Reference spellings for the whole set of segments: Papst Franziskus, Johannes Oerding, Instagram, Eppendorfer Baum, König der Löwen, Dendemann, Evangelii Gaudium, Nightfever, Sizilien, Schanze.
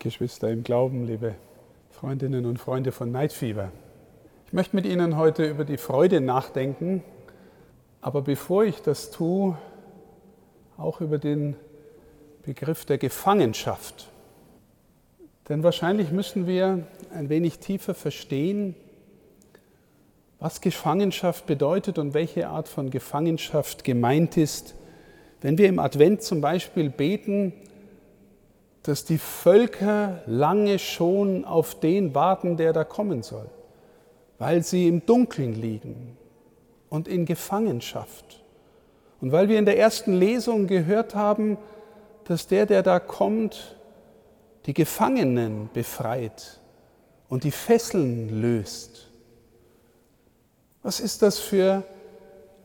Geschwister im Glauben, liebe Freundinnen und Freunde von Nightfever. Ich möchte mit Ihnen heute über die Freude nachdenken, aber bevor ich das tue, auch über den Begriff der Gefangenschaft. Denn wahrscheinlich müssen wir ein wenig tiefer verstehen, was Gefangenschaft bedeutet und welche Art von Gefangenschaft gemeint ist. Wenn wir im Advent zum Beispiel beten, dass die Völker lange schon auf den warten, der da kommen soll, weil sie im Dunkeln liegen und in Gefangenschaft. Und weil wir in der ersten Lesung gehört haben, dass der da kommt, die Gefangenen befreit und die Fesseln löst. Was ist das für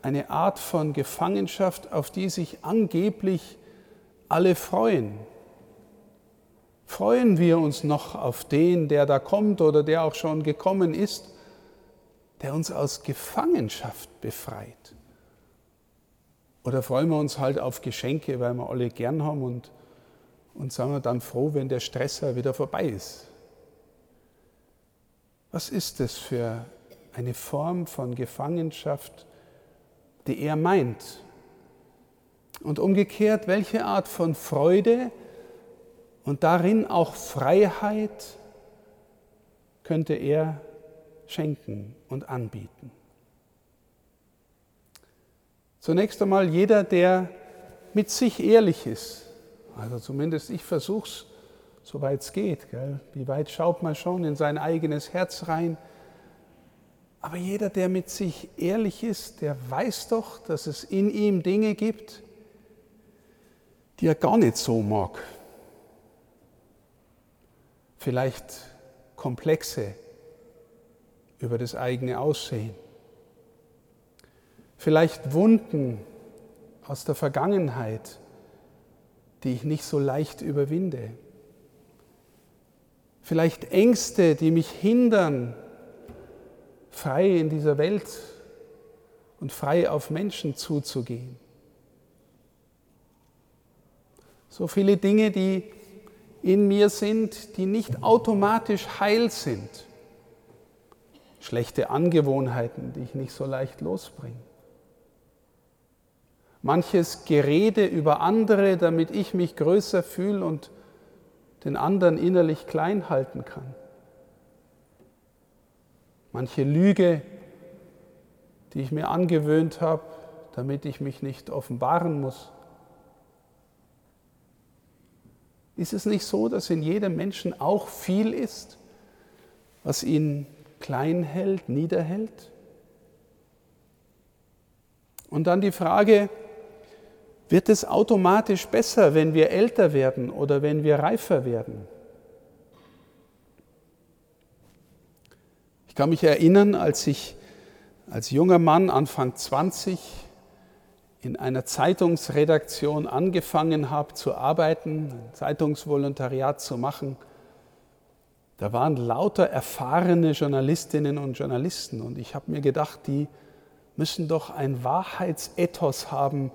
eine Art von Gefangenschaft, auf die sich angeblich alle freuen? Freuen wir uns noch auf den, der da kommt oder der auch schon gekommen ist, der uns aus Gefangenschaft befreit? Oder freuen wir uns halt auf Geschenke, weil wir alle gern haben und sind wir dann froh, wenn der Stresser wieder vorbei ist? Was ist das für eine Form von Gefangenschaft, die er meint? Und umgekehrt, welche Art von Freude und darin auch Freiheit könnte er schenken und anbieten? Zunächst einmal jeder, der mit sich ehrlich ist, also zumindest ich versuche es, soweit es geht, gell? Wie weit schaut man schon in sein eigenes Herz rein? Aber jeder, der mit sich ehrlich ist, der weiß doch, dass es in ihm Dinge gibt, die er gar nicht so mag. Vielleicht Komplexe über das eigene Aussehen. Vielleicht Wunden aus der Vergangenheit, die ich nicht so leicht überwinde. Vielleicht Ängste, die mich hindern, frei in dieser Welt und frei auf Menschen zuzugehen. So viele Dinge, die in mir sind, die nicht automatisch heil sind. Schlechte Angewohnheiten, die ich nicht so leicht losbringe. Manches Gerede über andere, damit ich mich größer fühle und den anderen innerlich klein halten kann. Manche Lüge, die ich mir angewöhnt habe, damit ich mich nicht offenbaren muss. Ist es nicht so, dass in jedem Menschen auch viel ist, was ihn klein hält, niederhält? Und dann die Frage, wird es automatisch besser, wenn wir älter werden oder wenn wir reifer werden? Ich kann mich erinnern, als ich als junger Mann, Anfang 20, in einer Zeitungsredaktion angefangen habe zu arbeiten, ein Zeitungsvolontariat zu machen, da waren lauter erfahrene Journalistinnen und Journalisten und ich habe mir gedacht, die müssen doch ein Wahrheitsethos haben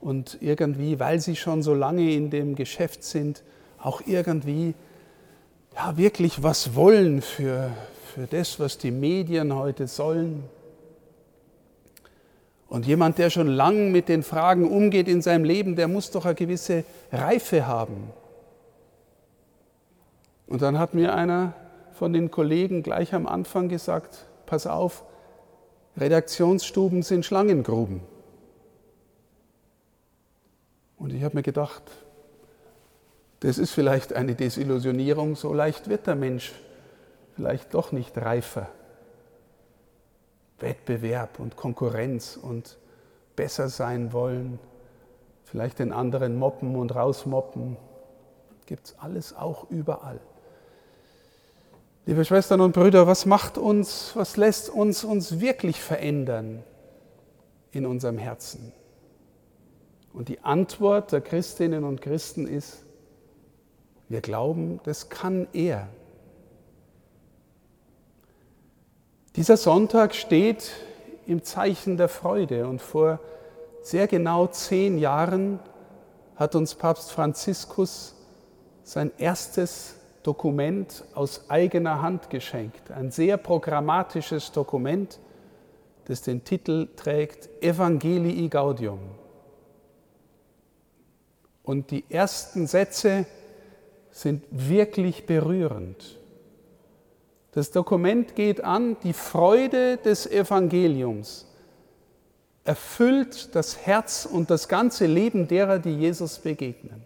und irgendwie, weil sie schon so lange in dem Geschäft sind, auch irgendwie ja, wirklich was wollen für das, was die Medien heute sollen. Und jemand, der schon lang mit den Fragen umgeht in seinem Leben, der muss doch eine gewisse Reife haben. Und dann hat mir einer von den Kollegen gleich am Anfang gesagt, pass auf, Redaktionsstuben sind Schlangengruben. Und ich habe mir gedacht, das ist vielleicht eine Desillusionierung, so leicht wird der Mensch vielleicht doch nicht reifer. Wettbewerb und Konkurrenz und besser sein wollen, vielleicht den anderen mobben und rausmobben, gibt es alles auch überall. Liebe Schwestern und Brüder, was lässt uns wirklich verändern in unserem Herzen? Und die Antwort der Christinnen und Christen ist, wir glauben, das kann er. Dieser Sonntag steht im Zeichen der Freude und vor sehr genau 10 Jahren hat uns Papst Franziskus sein erstes Dokument aus eigener Hand geschenkt. Ein sehr programmatisches Dokument, das den Titel trägt Evangelii Gaudium. Und die ersten Sätze sind wirklich berührend. Das Dokument geht an, die Freude des Evangeliums erfüllt das Herz und das ganze Leben derer, die Jesus begegnen.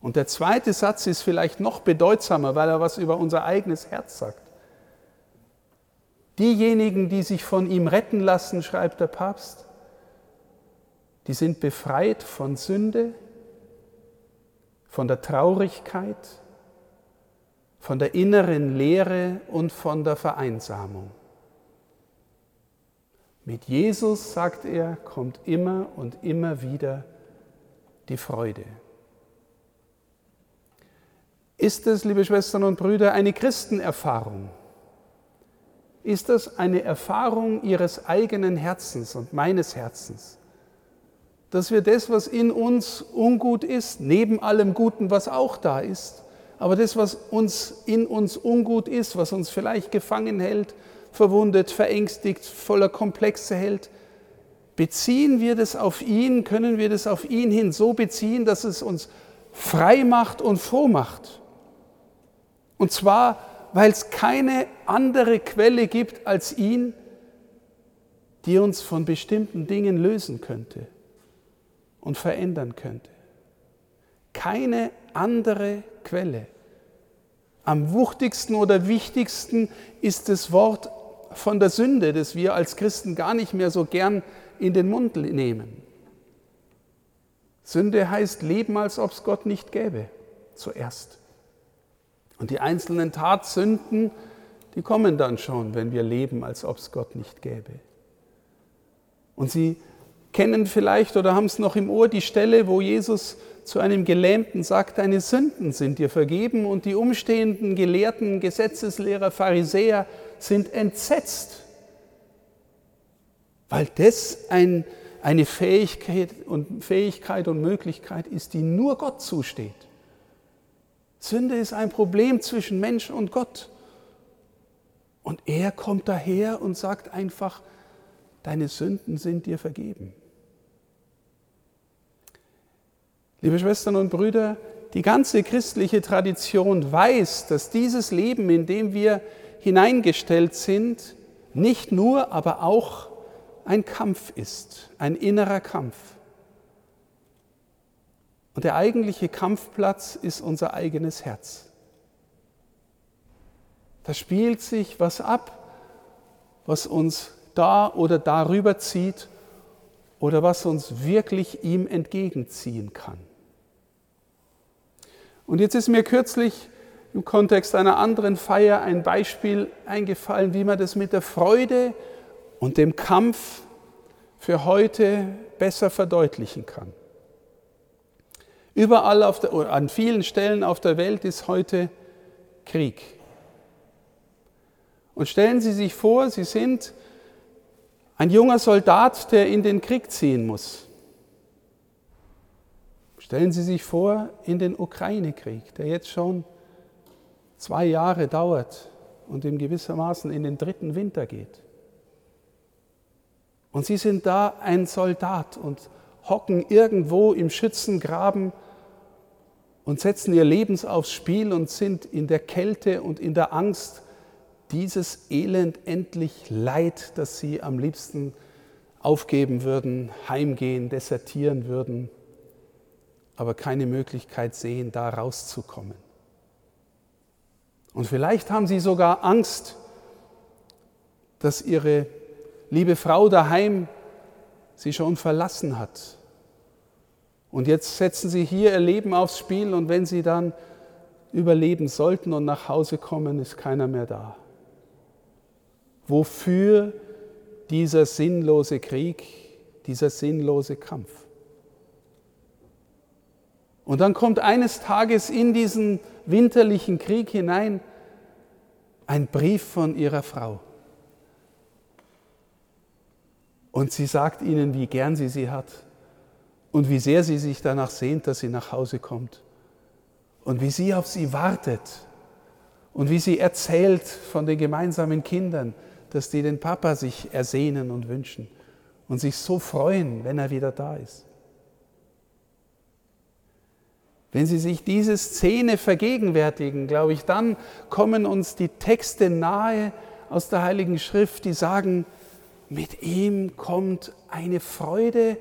Und der zweite Satz ist vielleicht noch bedeutsamer, weil er was über unser eigenes Herz sagt. Diejenigen, die sich von ihm retten lassen, schreibt der Papst, die sind befreit von Sünde, von der Traurigkeit, von der inneren Leere und von der Vereinsamung. Mit Jesus, sagt er, kommt immer und immer wieder die Freude. Ist es, liebe Schwestern und Brüder, eine Christenerfahrung? Ist das eine Erfahrung Ihres eigenen Herzens und meines Herzens? Dass wir das, was in uns ungut ist, neben allem Guten, was auch da ist, aber das, was uns in uns ungut ist, was uns vielleicht gefangen hält, verwundet, verängstigt, voller Komplexe hält, beziehen wir das auf ihn, können wir das auf ihn hin so beziehen, dass es uns frei macht und froh macht. Und zwar, weil es keine andere Quelle gibt als ihn, die uns von bestimmten Dingen lösen könnte und verändern könnte. Keine andere Quelle. Am wuchtigsten oder wichtigsten ist das Wort von der Sünde, das wir als Christen gar nicht mehr so gern in den Mund nehmen. Sünde heißt leben, als ob es Gott nicht gäbe, zuerst. Und die einzelnen Tatsünden, die kommen dann schon, wenn wir leben, als ob es Gott nicht gäbe. Und Sie kennen vielleicht oder haben es noch im Ohr die Stelle, wo Jesus zu einem Gelähmten sagt, deine Sünden sind dir vergeben, und die umstehenden Gelehrten, Gesetzeslehrer, Pharisäer sind entsetzt, weil das eine Fähigkeit und Möglichkeit ist, die nur Gott zusteht. Sünde ist ein Problem zwischen Mensch und Gott. Und er kommt daher und sagt einfach, deine Sünden sind dir vergeben. Liebe Schwestern und Brüder, die ganze christliche Tradition weiß, dass dieses Leben, in dem wir hineingestellt sind, nicht nur, aber auch ein Kampf ist, ein innerer Kampf. Und der eigentliche Kampfplatz ist unser eigenes Herz. Da spielt sich was ab, was uns da oder darüber zieht oder was uns wirklich ihm entgegenziehen kann. Und jetzt ist mir kürzlich im Kontext einer anderen Feier ein Beispiel eingefallen, wie man das mit der Freude und dem Kampf für heute besser verdeutlichen kann. Überall an vielen Stellen auf der Welt ist heute Krieg. Und stellen Sie sich vor, Sie sind ein junger Soldat, der in den Krieg ziehen muss. Stellen Sie sich vor, in den Ukraine-Krieg, der jetzt schon 2 Jahre dauert und in gewissermaßen in den 3. Winter geht. Und Sie sind da ein Soldat und hocken irgendwo im Schützengraben und setzen Ihr Leben aufs Spiel und sind in der Kälte und in der Angst, dieses Elend endlich Leid, das Sie am liebsten aufgeben würden, heimgehen, desertieren würden, aber keine Möglichkeit sehen, da rauszukommen. Und vielleicht haben Sie sogar Angst, dass Ihre liebe Frau daheim sie schon verlassen hat. Und jetzt setzen Sie hier Ihr Leben aufs Spiel, und wenn Sie dann überleben sollten und nach Hause kommen, ist keiner mehr da. Wofür dieser sinnlose Krieg, dieser sinnlose Kampf? Und dann kommt eines Tages in diesen winterlichen Krieg hinein ein Brief von Ihrer Frau. Und sie sagt Ihnen, wie gern sie sie hat und wie sehr sie sich danach sehnt, dass sie nach Hause kommt. und wie sie auf sie wartet und wie sie erzählt von den gemeinsamen Kindern, dass die den Papa sich ersehnen und wünschen und sich so freuen, wenn er wieder da ist. Wenn Sie sich diese Szene vergegenwärtigen, glaube ich, dann kommen uns die Texte nahe aus der Heiligen Schrift, die sagen, mit ihm kommt eine Freude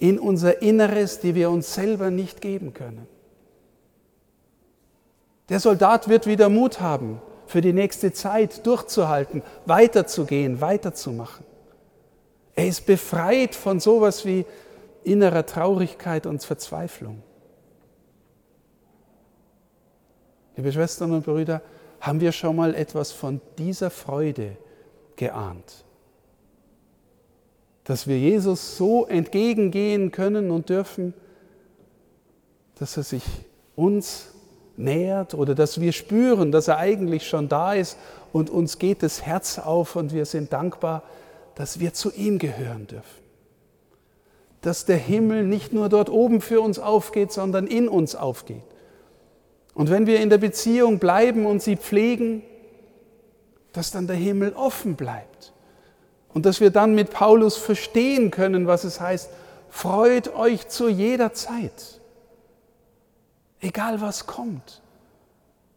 in unser Inneres, die wir uns selber nicht geben können. Der Soldat wird wieder Mut haben, für die nächste Zeit durchzuhalten, weiterzugehen, weiterzumachen. Er ist befreit von sowas wie innerer Traurigkeit und Verzweiflung. Liebe Schwestern und Brüder, haben wir schon mal etwas von dieser Freude geahnt? Dass wir Jesus so entgegengehen können und dürfen, dass er sich uns nähert oder dass wir spüren, dass er eigentlich schon da ist und uns geht das Herz auf und wir sind dankbar, dass wir zu ihm gehören dürfen. Dass der Himmel nicht nur dort oben für uns aufgeht, sondern in uns aufgeht. Und wenn wir in der Beziehung bleiben und sie pflegen, dass dann der Himmel offen bleibt. Und dass wir dann mit Paulus verstehen können, was es heißt, freut euch zu jeder Zeit. Egal was kommt.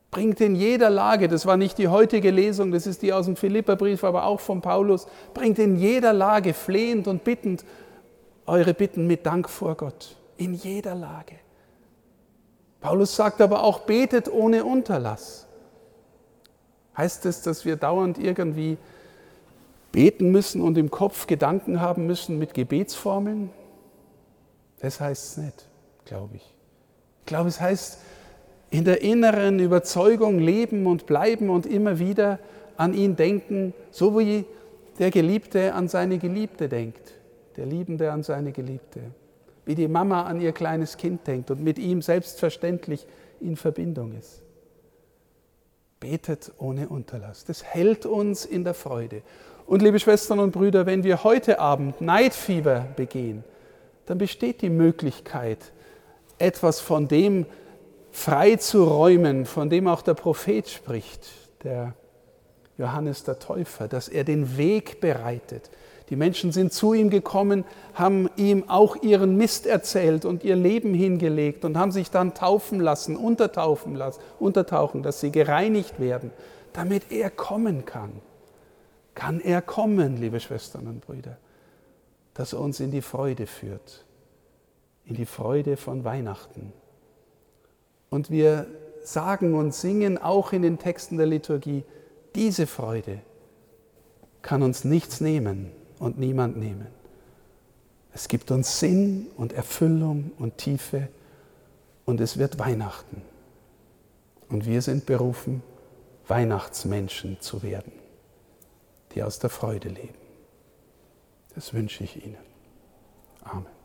Bringt in jeder Lage, das war nicht die heutige Lesung, das ist die aus dem Philipperbrief, aber auch von Paulus, bringt in jeder Lage flehend und bittend eure Bitten mit Dank vor Gott. In jeder Lage. Paulus sagt aber auch, betet ohne Unterlass. Heißt es, dass wir dauernd irgendwie beten müssen und im Kopf Gedanken haben müssen mit Gebetsformeln? Das heißt es nicht, glaube ich. Ich glaube, es heißt, in der inneren Überzeugung leben und bleiben und immer wieder an ihn denken, so wie der Geliebte an seine Geliebte denkt, der Liebende an seine Geliebte, wie die Mama an ihr kleines Kind denkt und mit ihm selbstverständlich in Verbindung ist. Betet ohne Unterlass. Das hält uns in der Freude. Und liebe Schwestern und Brüder, wenn wir heute Abend Nightfever begehen, dann besteht die Möglichkeit, etwas von dem freizuräumen, von dem auch der Prophet spricht, der Johannes der Täufer, dass er den Weg bereitet. Die Menschen sind zu ihm gekommen, haben ihm auch ihren Mist erzählt und ihr Leben hingelegt und haben sich dann taufen lassen, untertauchen, dass sie gereinigt werden, damit er kommen kann. Kann er kommen, liebe Schwestern und Brüder, dass er uns in die Freude führt, in die Freude von Weihnachten. Und wir sagen und singen auch in den Texten der Liturgie, diese Freude kann uns nichts nehmen und niemand nehmen. Es gibt uns Sinn und Erfüllung und Tiefe und es wird Weihnachten. Und wir sind berufen, Weihnachtsmenschen zu werden, die aus der Freude leben. Das wünsche ich Ihnen. Amen.